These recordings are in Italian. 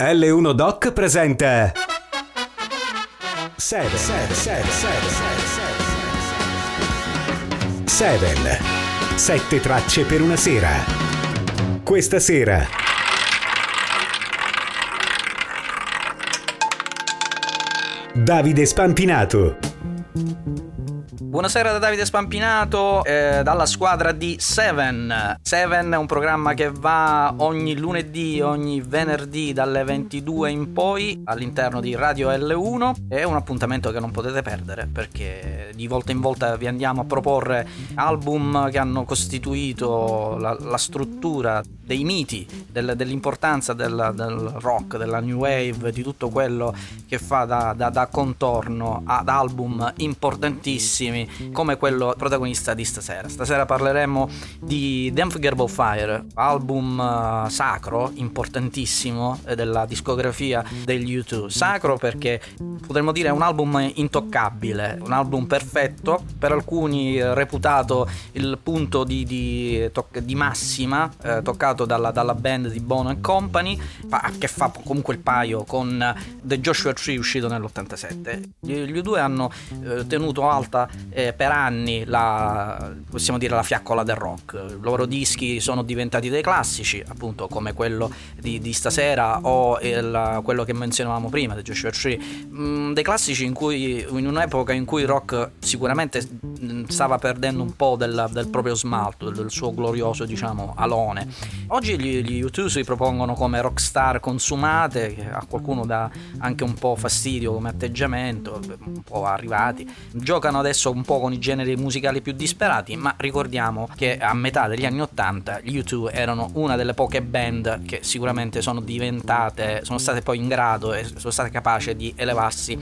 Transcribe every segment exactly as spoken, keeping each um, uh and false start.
L uno Doc presenta Seven, Seven, Seven, Seven, Seven, Seven, sette tracce per una sera. Questa sera Davide Spampinato. Buonasera da Davide Spampinato, eh, dalla squadra di Seven. Seven è un programma che va ogni lunedì, ogni venerdì dalle ventidue in poi all'interno di Radio L uno. È un appuntamento che non potete perdere, perché di volta in volta vi andiamo a proporre album che hanno costituito la, la struttura dei miti, del, dell'importanza del, del rock, della new wave, di tutto quello che fa da, da, da contorno ad album importantissimi come quello protagonista di stasera. Stasera parleremo di The Unforgettable Fire, album uh, sacro, importantissimo, della discografia degli U due. Sacro perché potremmo dire è un album intoccabile, un album perfetto, per alcuni reputato il punto di, di, di massima, eh, toccato dalla, dalla band di Bono e Company, che fa comunque il paio con The Joshua Tree uscito nell'ottantasette. Gli U due hanno eh, tenuto alta Eh, per anni la possiamo dire la fiaccola del rock. I loro dischi sono diventati dei classici, appunto come quello di, di stasera o il, quello che menzionavamo prima, The Joshua Tree, mm, dei classici in cui, in un'epoca in cui il rock sicuramente stava perdendo un po' del, del proprio smalto, del suo glorioso, diciamo, alone. Oggi gli, gli U due si propongono come rock star consumate, che a qualcuno dà anche un po' fastidio come atteggiamento, un po' arrivati. Giocano adesso un po' con i generi musicali più disperati, ma ricordiamo che a metà degli anni ottanta gli U due erano una delle poche band che sicuramente sono diventate, sono state poi in grado e sono state capaci di elevarsi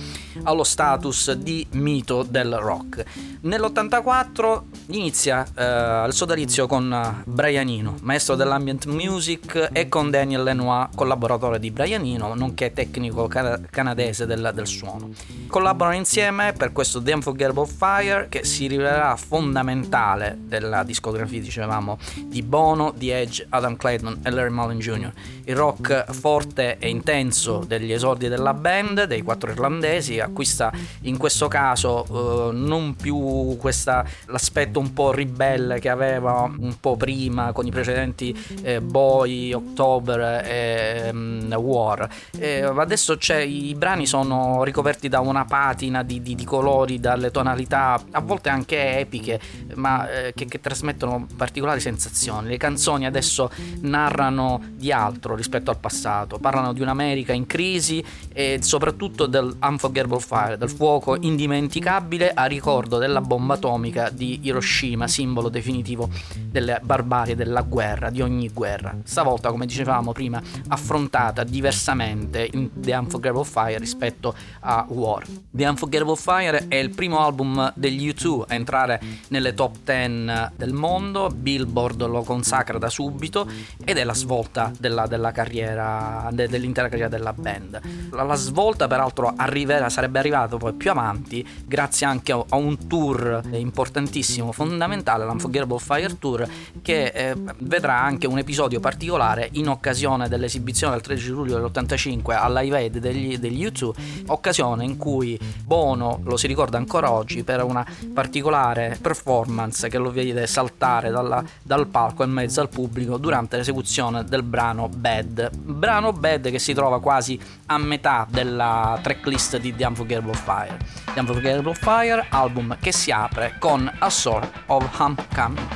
allo status di mito del rock. Nell'ottantaquattro inizia eh, il sodalizio con Brian Eno, maestro dell'ambient music, e con Daniel Lanois, collaboratore di Brian Eno, nonché tecnico can- canadese del, del suono. Collaborano insieme per questo The Unforgettable Fire, che si rivelerà fondamentale della discografia, dicevamo, di Bono, The Edge, Adam Clayton e Larry Mullen Junior Il rock forte e intenso degli esordi della band, dei quattro irlandesi, acquista in questo caso eh, non più questa, l'aspetto un po' ribelle che aveva un po' prima con i precedenti eh, Boy, October e um, War. E adesso c'è, i brani sono ricoperti da una patina di, di, di colori, dalle tonalità a volte anche epiche, ma eh, che, che trasmettono particolari sensazioni. Le canzoni adesso narrano di altro rispetto al passato, parlano di un'America in crisi e soprattutto del Unforgettable Fire, del fuoco indimenticabile a ricordo della bomba atomica di Hiroshima, simbolo definitivo delle barbarie della guerra, di ogni guerra, stavolta come dicevamo prima affrontata diversamente in The Unforgettable Fire rispetto a War. The Unforgettable Fire è il primo album degli U due a entrare nelle top dieci del mondo, Billboard lo consacra da subito ed è la svolta della, della carriera de, dell'intera carriera della band. La, la svolta peraltro arriverà, sarebbe arrivata poi più avanti grazie anche a, a un tour importantissimo, fondamentale, l'Unforgettable Fire Tour, che eh, vedrà anche un episodio particolare in occasione dell'esibizione del tredici luglio dell'ottantacinque alla Live Aid degli, degli U due, occasione in cui Bono, lo si ricorda ancora oggi per una particolare performance che lo vede saltare dalla, dal palco in mezzo al pubblico durante l'esecuzione del brano Bad. Brano Bad che si trova quasi a metà della tracklist di The Unforgettable Fire. The Unforgettable Fire, album che si apre con A Sort of Homecoming.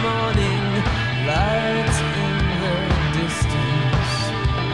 Morning lights in the distance.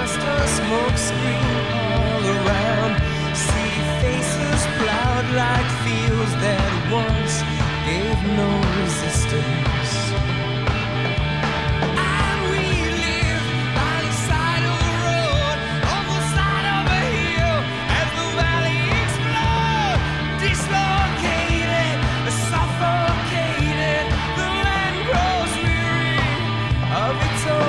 just a smoke screen all around. See faces plowed like fields that once gave no resistance. And we live by the side of the road, on the side of a hill, as the valley explodes, dislocated, suffocated. The land grows weary of its own.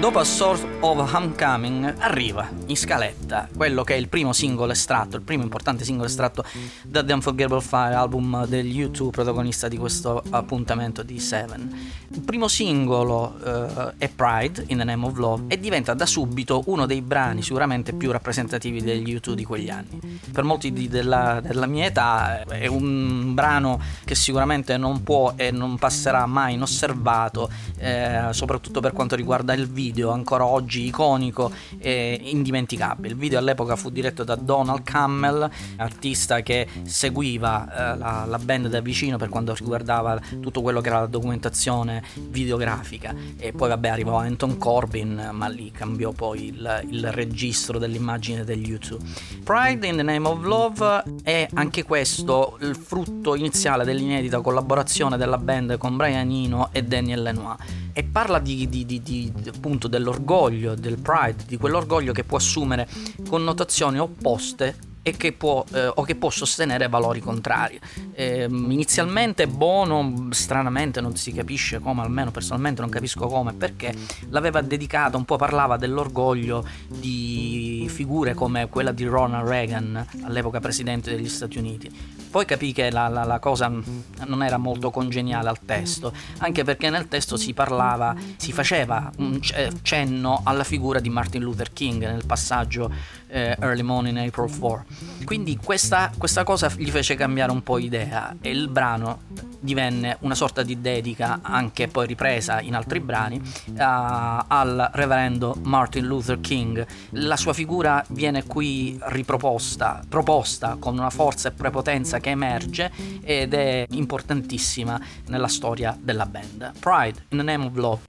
Dopo A Sort of Homecoming arriva in scaletta quello che è il primo singolo estratto, il primo importante singolo estratto da The Unforgettable Fire, album degli U due, protagonista di questo appuntamento di Seven. Il primo singolo uh, è Pride in the Name of Love e diventa da subito uno dei brani sicuramente più rappresentativi degli U due di quegli anni. Per molti di, della, della mia età è un brano che sicuramente non può e non passerà mai inosservato, eh, soprattutto per quanto riguarda il video, ancora oggi iconico e indimenticabile. Il video all'epoca fu diretto da Donald Cammell, artista che seguiva eh, la, la band da vicino per quanto riguardava tutto quello che era la documentazione videografica, e poi vabbè arrivò Anton Corbijn, ma lì cambiò poi il, il registro dell'immagine degli U due. Pride in the Name of Love è anche questo il frutto iniziale dell'inedita collaborazione della band con Brian Eno e Daniel Lanois, e parla di, di, di, di appunto dell'orgoglio, del pride, di quell'orgoglio che può assumere connotazioni opposte e che può eh, o che può sostenere valori contrari. Eh, inizialmente Bono, stranamente non si capisce come, almeno personalmente non capisco come, perché l'aveva dedicata un po', parlava dell'orgoglio di figure come quella di Ronald Reagan, all'epoca presidente degli Stati Uniti. poi capì che la, la, la cosa non era molto congeniale al testo, anche perché nel testo si parlava, si faceva un cenno alla figura di Martin Luther King nel passaggio eh, Early Morning April fourth. Quindi questa, questa cosa gli fece cambiare un po' idea e il brano divenne una sorta di dedica, anche poi ripresa in altri brani, a, al reverendo Martin Luther King. La sua figura viene qui riproposta, proposta con una forza e prepotenza che emerge ed è importantissima nella storia della band. Pride in the Name of Love.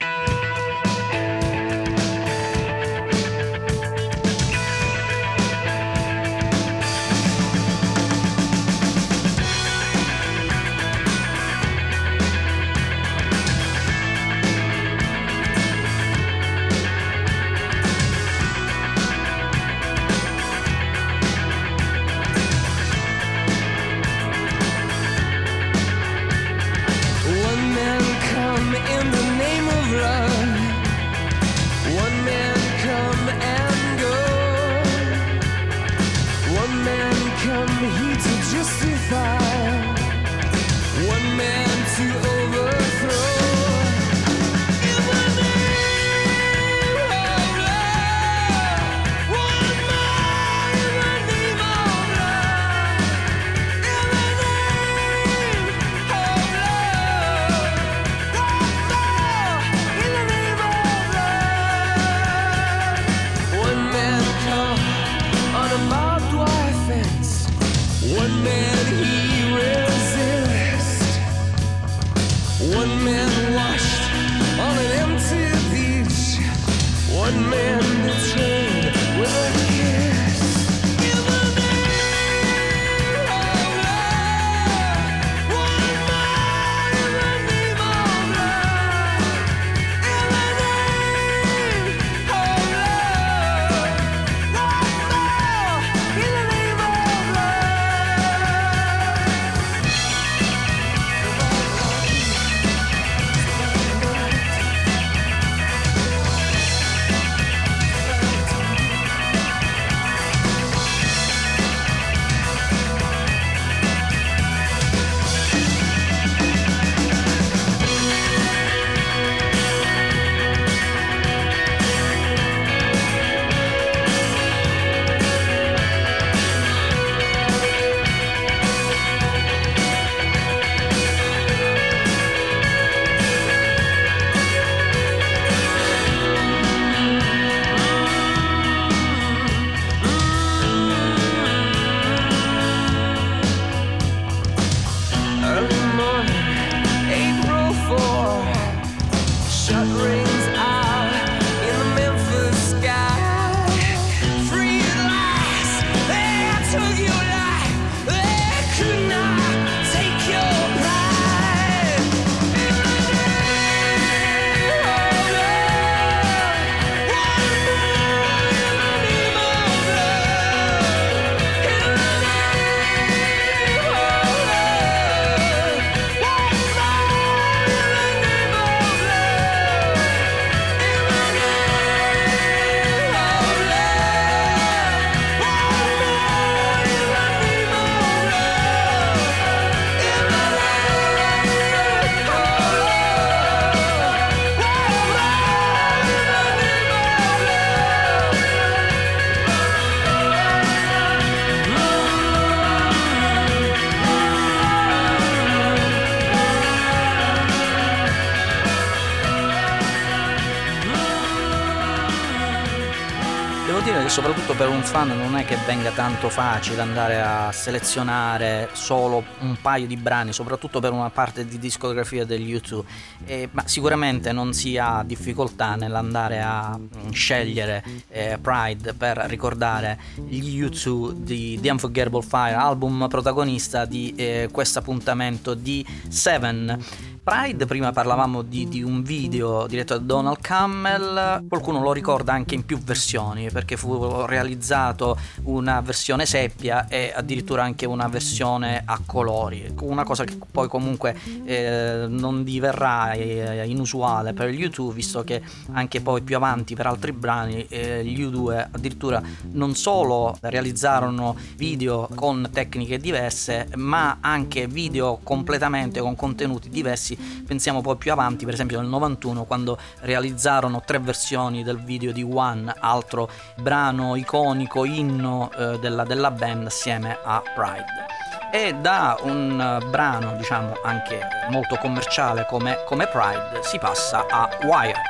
Soprattutto per un fan non è che venga tanto facile andare a selezionare solo un paio di brani, soprattutto per una parte di discografia degli U due, eh, ma sicuramente non si ha difficoltà nell'andare a scegliere eh, Pride per ricordare gli U due di The Unforgettable Fire, album protagonista di eh, questo appuntamento di Seven. Pride, prima parlavamo di, di un video diretto da Donald Cammell, qualcuno lo ricorda anche in più versioni perché perché fu realizzato una versione seppia e addirittura anche una versione a colori, una cosa che poi comunque eh, non diverrà eh, inusuale per gli U due, visto che anche poi più avanti per altri brani eh, gli U due addirittura non solo realizzarono video con tecniche diverse, ma anche video completamente con contenuti diversi. Pensiamo poi più avanti, per esempio nel novantuno, quando realizzarono tre versioni del video di One, altro brano iconico, inno eh, della, della band assieme a Pride. E da un uh, brano diciamo anche molto commerciale come, come Pride si passa a Wire.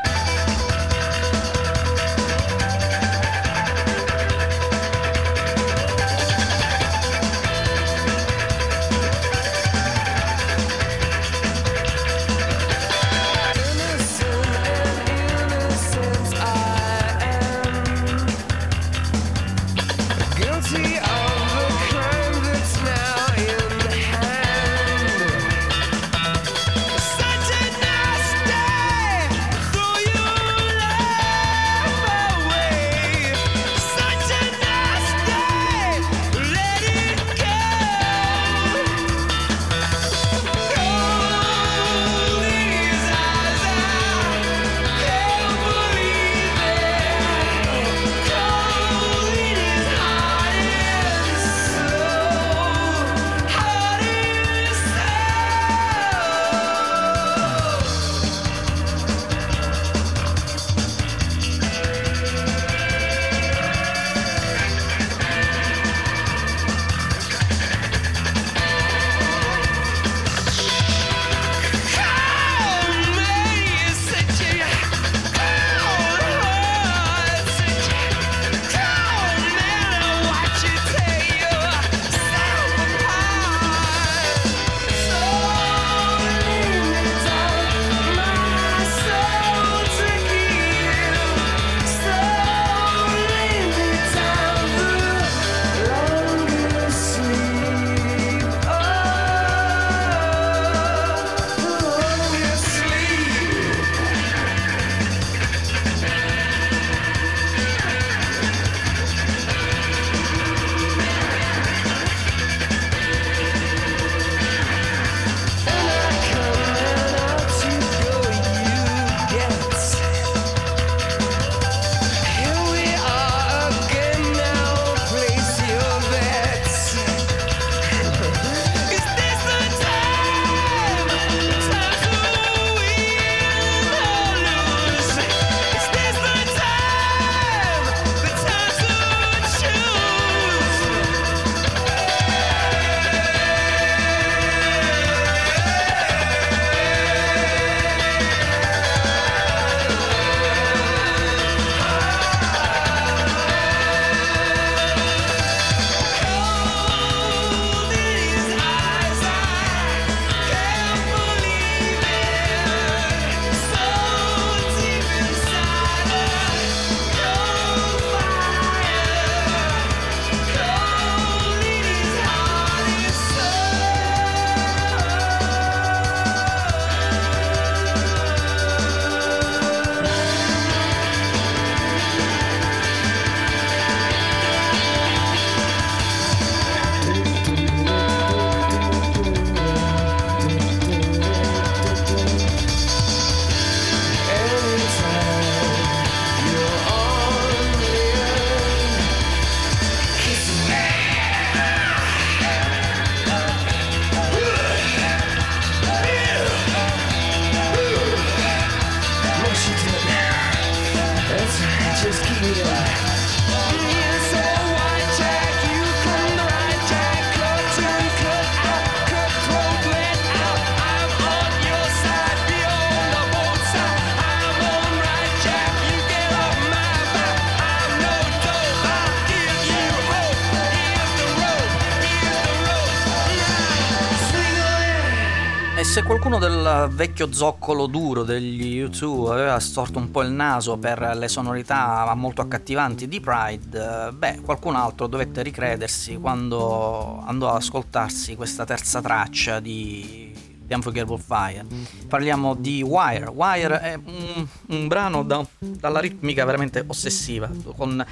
Se qualcuno del vecchio zoccolo duro degli U due aveva storto un po' il naso per le sonorità molto accattivanti di Pride, beh, qualcun altro dovette ricredersi quando andò ad ascoltarsi questa terza traccia di The Unforgettable Fire. Parliamo di Wire. Wire è un, un brano da, dalla ritmica veramente ossessiva, con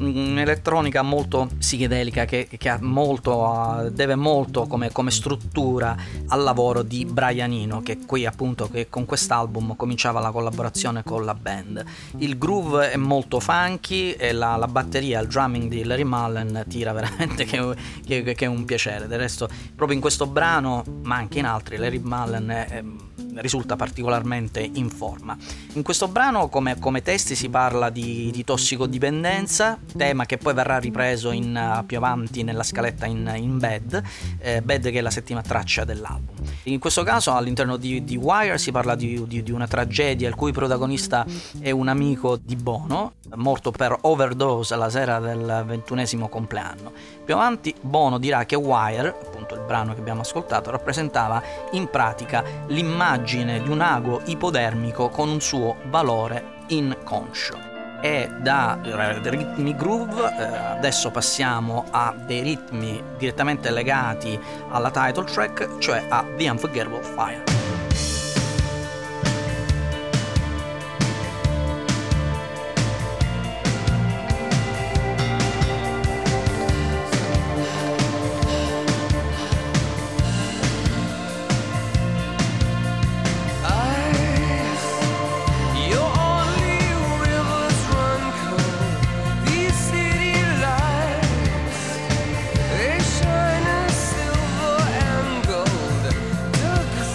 un'elettronica molto psichedelica che, che ha molto, deve molto come, come struttura al lavoro di Brian Eno, che qui appunto che con quest'album cominciava la collaborazione con la band. Il groove è molto funky e la, la batteria, il drumming di Larry Mullen tira veramente che, che, che è un piacere. Del resto proprio in questo brano, ma anche in altri, Larry Mullen è, risulta particolarmente in forma. In questo brano come, come testi si parla di, di tossicodipendenza, tema che poi verrà ripreso in, più avanti nella scaletta in, in Bad, eh, Bad che è la settima traccia dell'album. In questo caso all'interno di, di Wire si parla di, di, di una tragedia il cui protagonista è un amico di Bono, morto per overdose alla sera del ventunesimo compleanno. Più avanti Bono dirà che Wire, appunto il brano che abbiamo ascoltato, rappresentava in pratica l'immagine di un ago ipodermico con un suo valore inconscio. E da ritmi groove eh, adesso passiamo a dei ritmi direttamente legati alla title track, cioè a The Unforgettable Fire.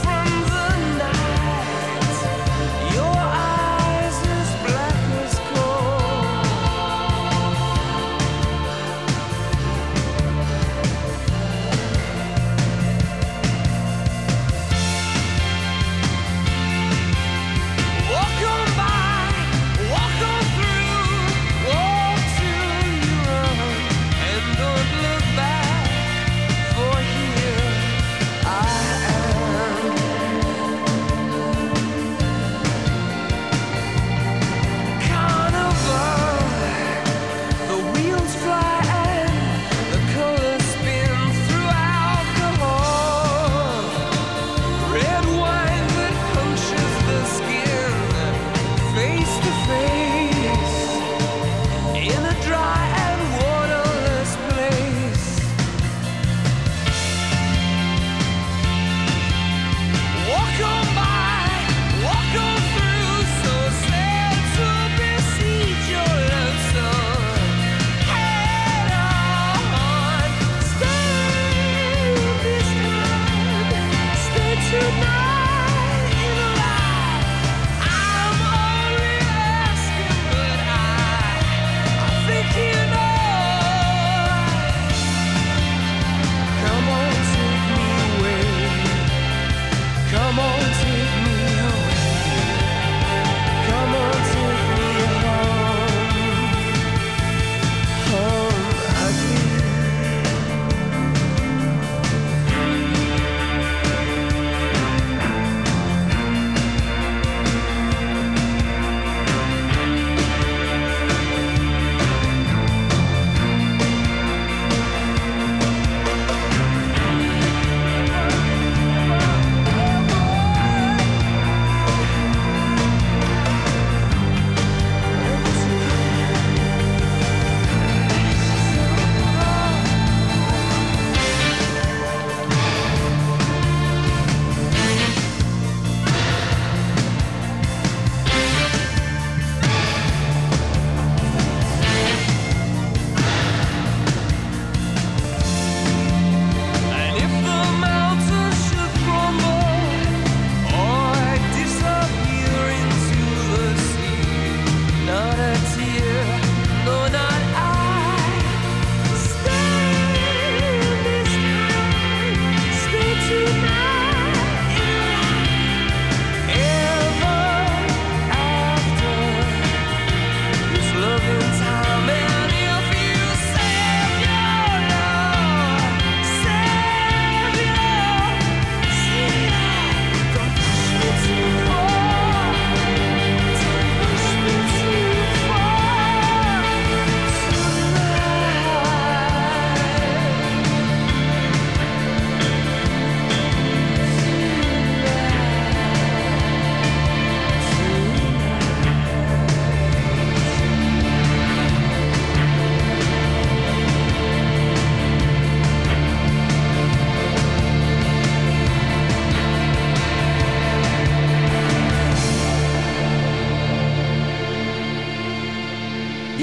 From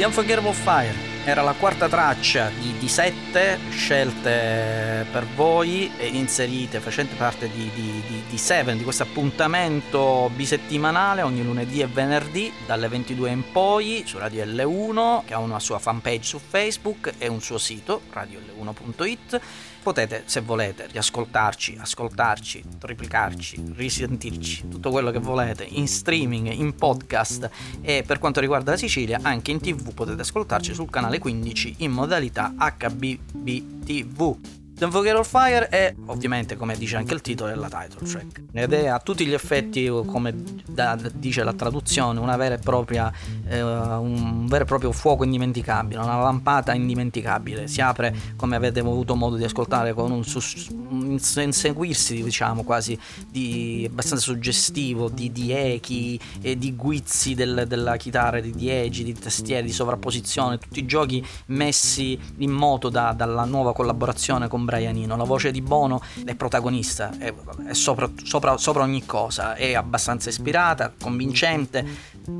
The Unforgettable Fire era la quarta traccia di, di sette scelte per voi e inserite facente parte di, di, di, di Seven, di questo appuntamento bisettimanale ogni lunedì e venerdì dalle ventidue in poi su Radio L uno, che ha una sua fanpage su Facebook e un suo sito radio L uno punto it. Potete, se volete, riascoltarci, ascoltarci, triplicarci, risentirci, tutto quello che volete, in streaming, in podcast, e per quanto riguarda la Sicilia anche in tv potete ascoltarci sul canale quindici in modalità H B B T V. The Unforgettable Fire è, ovviamente, come dice anche il titolo, è la title track ed è a tutti gli effetti, come da, dice la traduzione, una vera e propria eh, un vero e proprio fuoco indimenticabile, una lampata indimenticabile. Si apre, come avete avuto modo di ascoltare, con un, sus- un inseguirsi, diciamo, quasi di abbastanza suggestivo di, di echi e di guizzi del, della chitarra, di diegi, di tastiere, di sovrapposizione, tutti i giochi messi in moto da, dalla nuova collaborazione con Brian Eno. La voce di Bono è protagonista, è, è sopra, sopra, sopra ogni cosa, è abbastanza ispirata, convincente,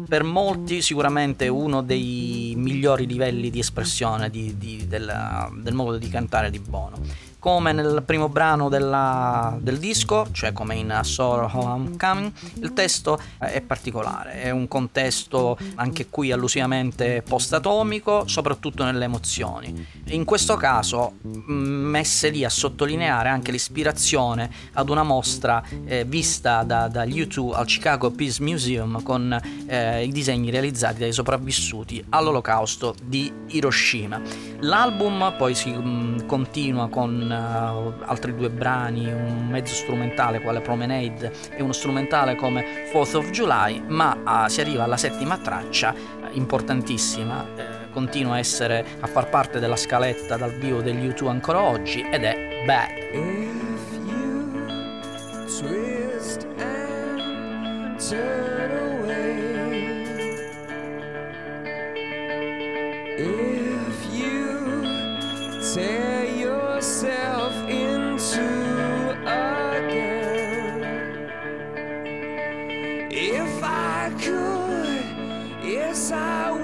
per molti sicuramente uno dei migliori livelli di espressione di, di, della, del modo di cantare di Bono. Come nel primo brano della, del disco, cioè come in A Sort of Homecoming, il testo è particolare, è un contesto anche qui allusivamente post-atomico, soprattutto nelle emozioni. In questo caso messe lì a sottolineare anche l'ispirazione ad una mostra eh, vista da, da U due al Chicago Peace Museum, con eh, i disegni realizzati dai sopravvissuti all'Olocausto di Hiroshima. L'album poi si mh, continua con Uh, altri due brani, un mezzo strumentale quale Promenade e uno strumentale come Fourth of July, ma uh, si arriva alla settima traccia, uh, importantissima, uh, continua a essere a far parte della scaletta dal vivo degli U due ancora oggi, ed è Bad. If you twist and turn away, if you tear yourself into a girl. If I could, yes I would.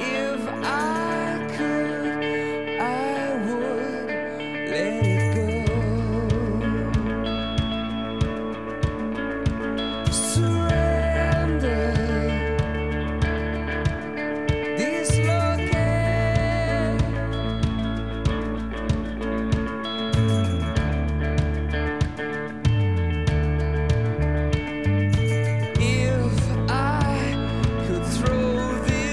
If I could, I would let it go. Surrender. This love. If I could throw this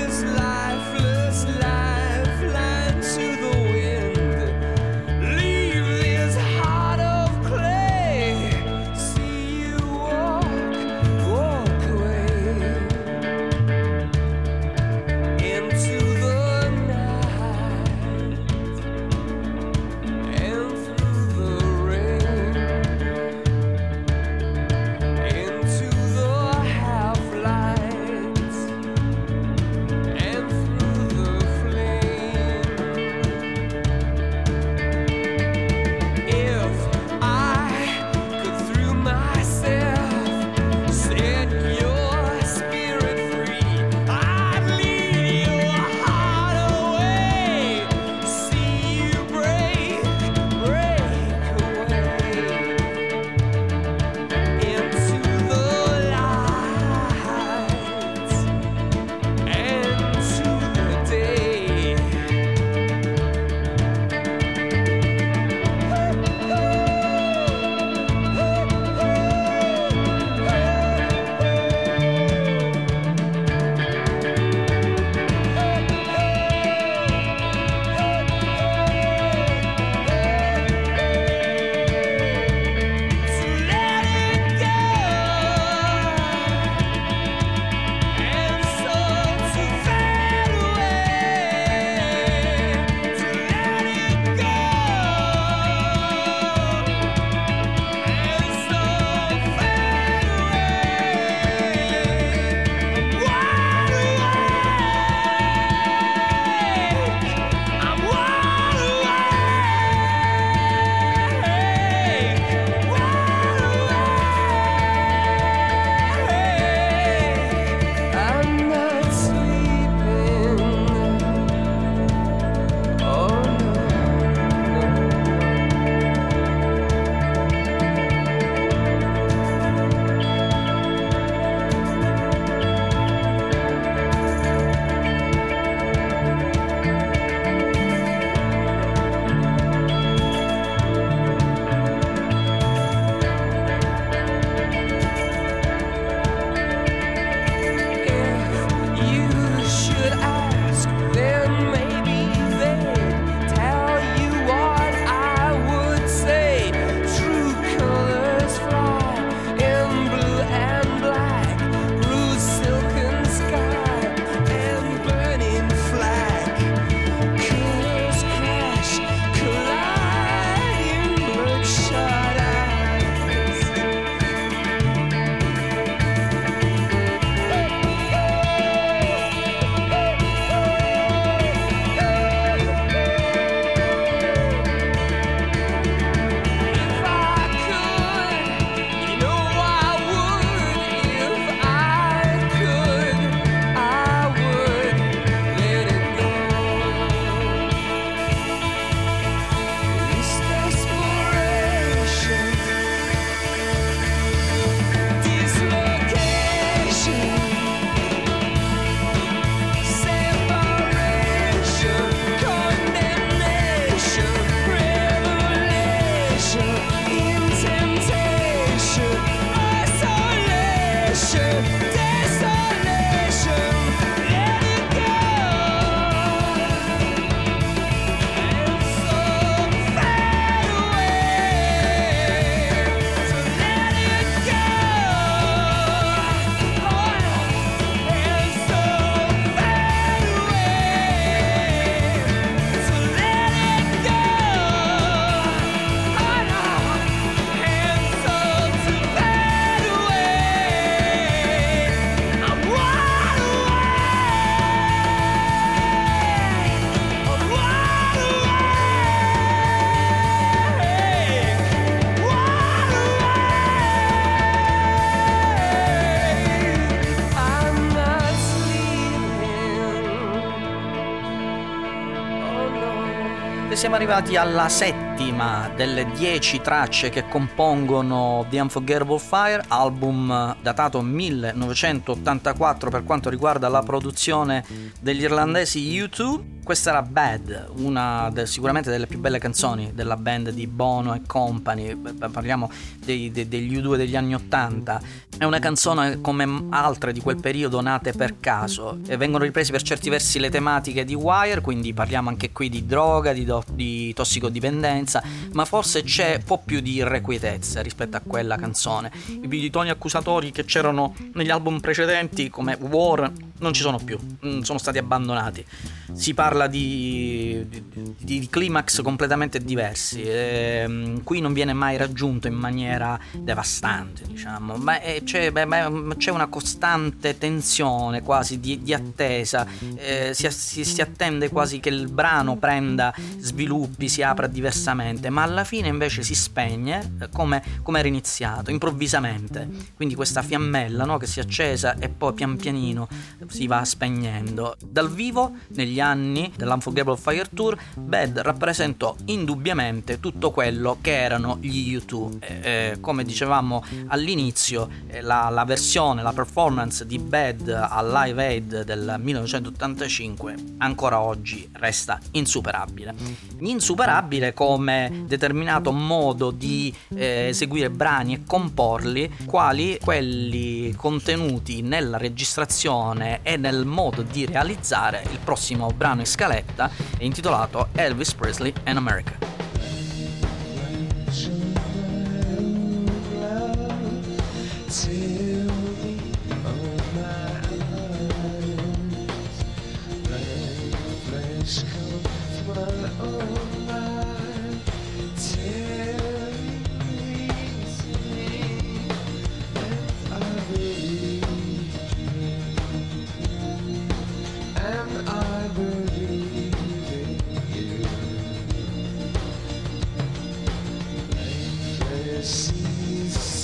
siamo arrivati alla settima delle dieci tracce che compongono The Unforgettable Fire, album datato millenovecentottantaquattro per quanto riguarda la produzione degli irlandesi U due. Questa era Bad, una de, sicuramente delle più belle canzoni della band di Bono e Company, parliamo dei, de, degli U due degli anni ottanta. È una canzone come altre di quel periodo nate per caso, e vengono riprese per certi versi le tematiche di Wire, quindi parliamo anche qui di droga, di, do, di tossicodipendenza, ma forse c'è un po' più di irrequietezza rispetto a quella canzone. I toni accusatori che c'erano negli album precedenti come War non ci sono più, sono stati abbandonati. Si parla di, di, di climax completamente diversi, e qui non viene mai raggiunto in maniera devastante, diciamo, ma c'è, beh, c'è una costante tensione quasi di, di attesa, eh, si, si, si attende quasi che il brano prenda sviluppi, si apra diversamente, ma alla fine invece si spegne come, come era iniziato, improvvisamente. Quindi questa fiammella, no, che si è accesa e poi pian pianino si va spegnendo. Dal vivo, negli anni dell'Unforgettable Fire Tour, Bad rappresentò indubbiamente tutto quello che erano gli U due. Eh, eh, come dicevamo all'inizio, eh, la, la versione, la performance di Bad al Live Aid del millenovecentottantacinque ancora oggi resta insuperabile. Insuperabile come determinato modo di eh, eseguire brani e comporli, quali quelli contenuti nella registrazione e nel modo di realizzare il prossimo brano in scaletta, intitolato Elvis Presley and America.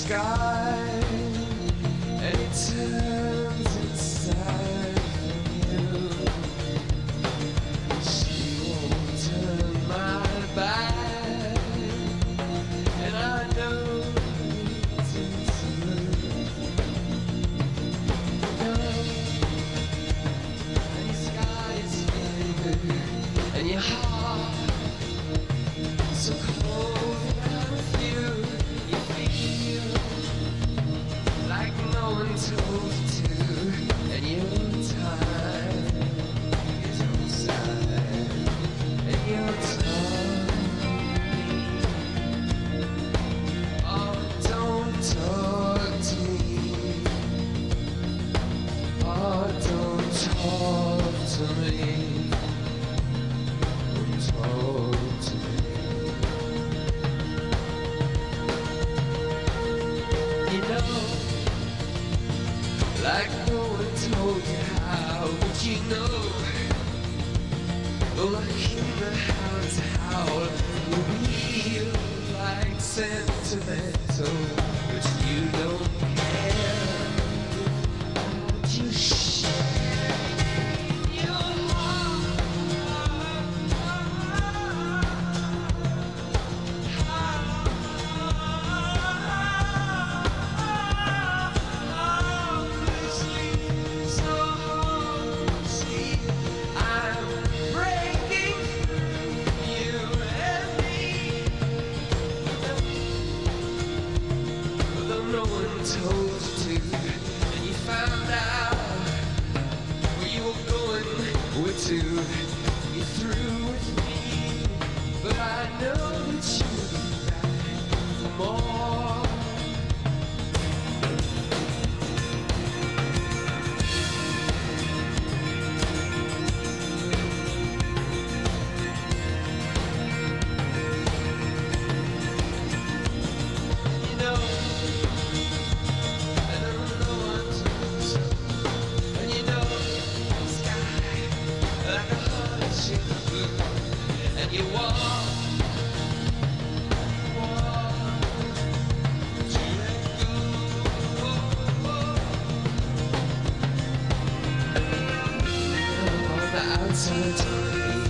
Outside,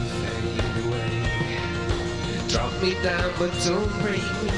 fade away. me down, but don't break me.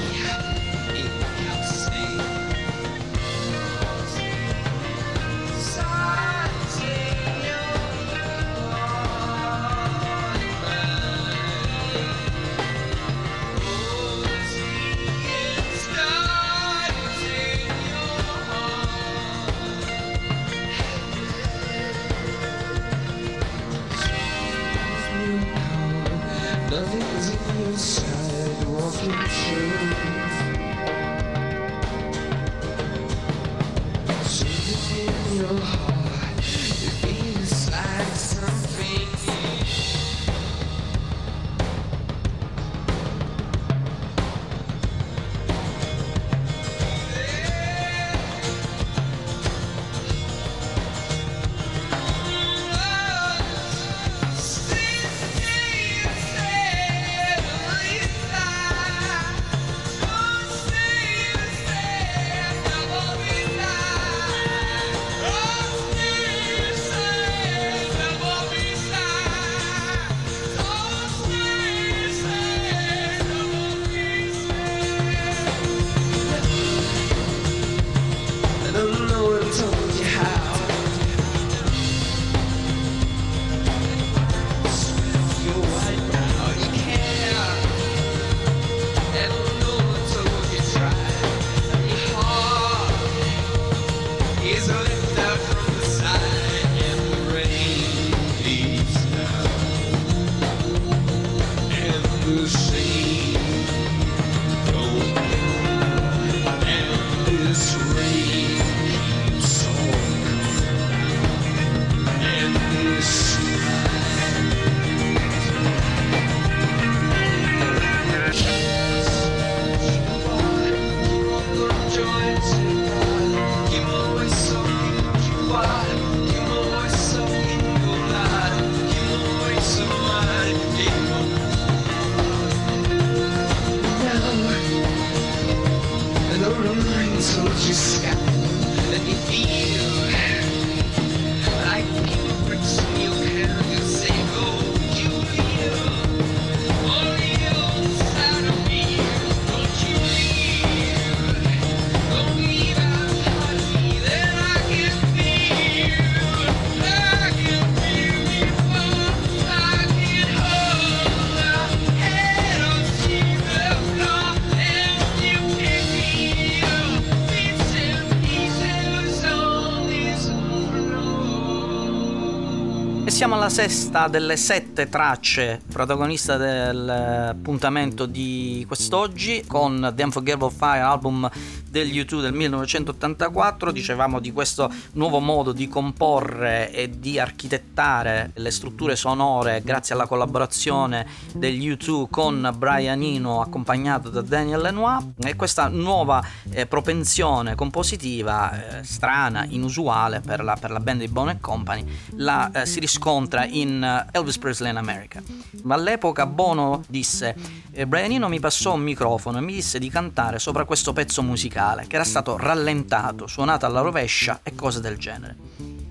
Siamo alla sesta delle sette tracce, protagonista dell'appuntamento di quest'oggi con The Unforgettable Fire, album degli U due del millenovecentottantaquattro. Dicevamo di questo nuovo modo di comporre e di architettare le strutture sonore grazie alla collaborazione degli U due con Brian Eno accompagnato da Daniel Lanois, e questa nuova eh, propensione compositiva eh, strana, inusuale per la, per la band di Bono e Company la eh, si riscontra in eh, Elvis Presley and America. Ma all'epoca Bono disse eh, Brian Eno mi passò un microfono e mi disse di cantare sopra questo pezzo musicale che era stato rallentato, suonato alla rovescia e cose del genere.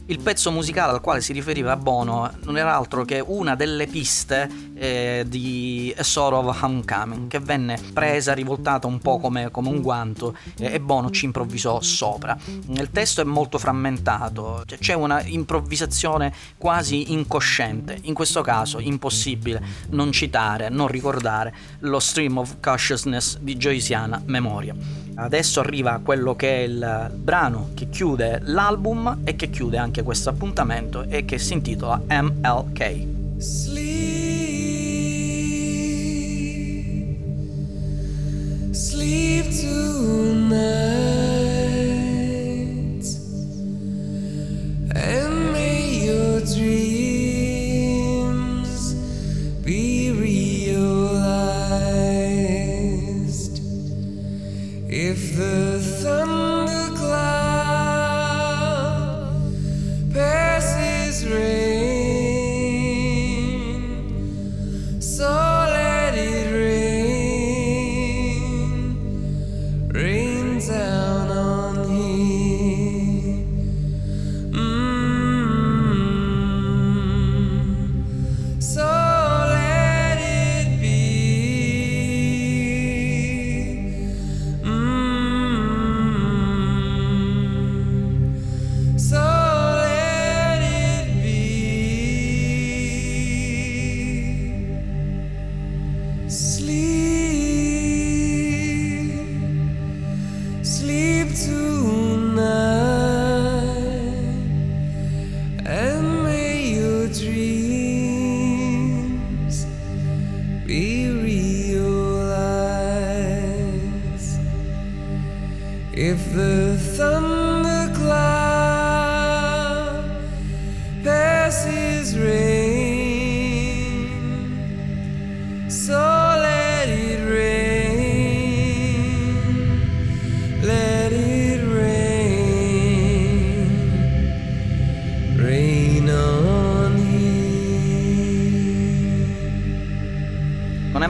Il pezzo musicale al quale si riferiva Bono non era altro che una delle piste eh, di A Sort of Homecoming, che venne presa, rivoltata un po' come, come un guanto eh, e Bono ci improvvisò sopra. Il testo è molto frammentato, cioè c'è una improvvisazione quasi incosciente, in questo caso impossibile non citare, non ricordare lo stream of consciousness di joysiana memoria. Adesso arriva quello che è il brano che chiude l'album e che chiude anche questo appuntamento e che si intitola M L K. Sleep, sleep tonight, and may your dreams be realized. If the thundercloud passes rain,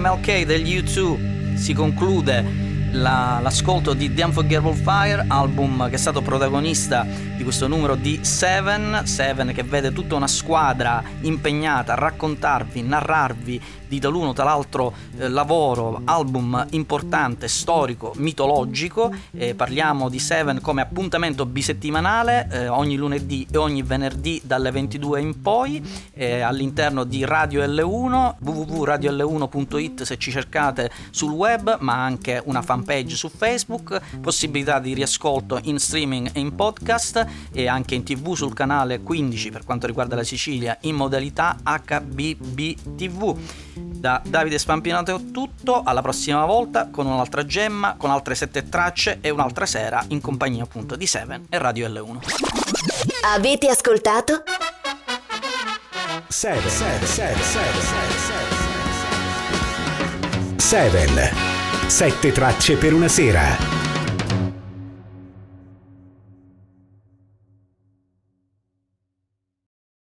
M L K degli U due si conclude la, l'ascolto di The Unforgettable Fire, album che è stato protagonista di questo numero di Seven, Seven che vede tutta una squadra impegnata a raccontarvi, narrarvi di taluno tal'altro eh, lavoro, album importante, storico, mitologico. Eh, parliamo di Seven come appuntamento bisettimanale, eh, ogni lunedì e ogni venerdì dalle ventidue in poi, eh, all'interno di Radio L uno, w w w punto radio l uno punto i t se ci cercate sul web, ma anche una fanpage su Facebook, possibilità di riascolto in streaming e in podcast e anche in tv sul canale quindici per quanto riguarda la Sicilia in modalità H B B T V. Da Davide Spampinato è tutto, alla prossima volta con un'altra gemma, con altre sette tracce e un'altra sera in compagnia appunto di Seven e Radio L uno. Avete ascoltato? Seven, Seven, Seven, Seven, Seven, Seven. Sette tracce per una sera.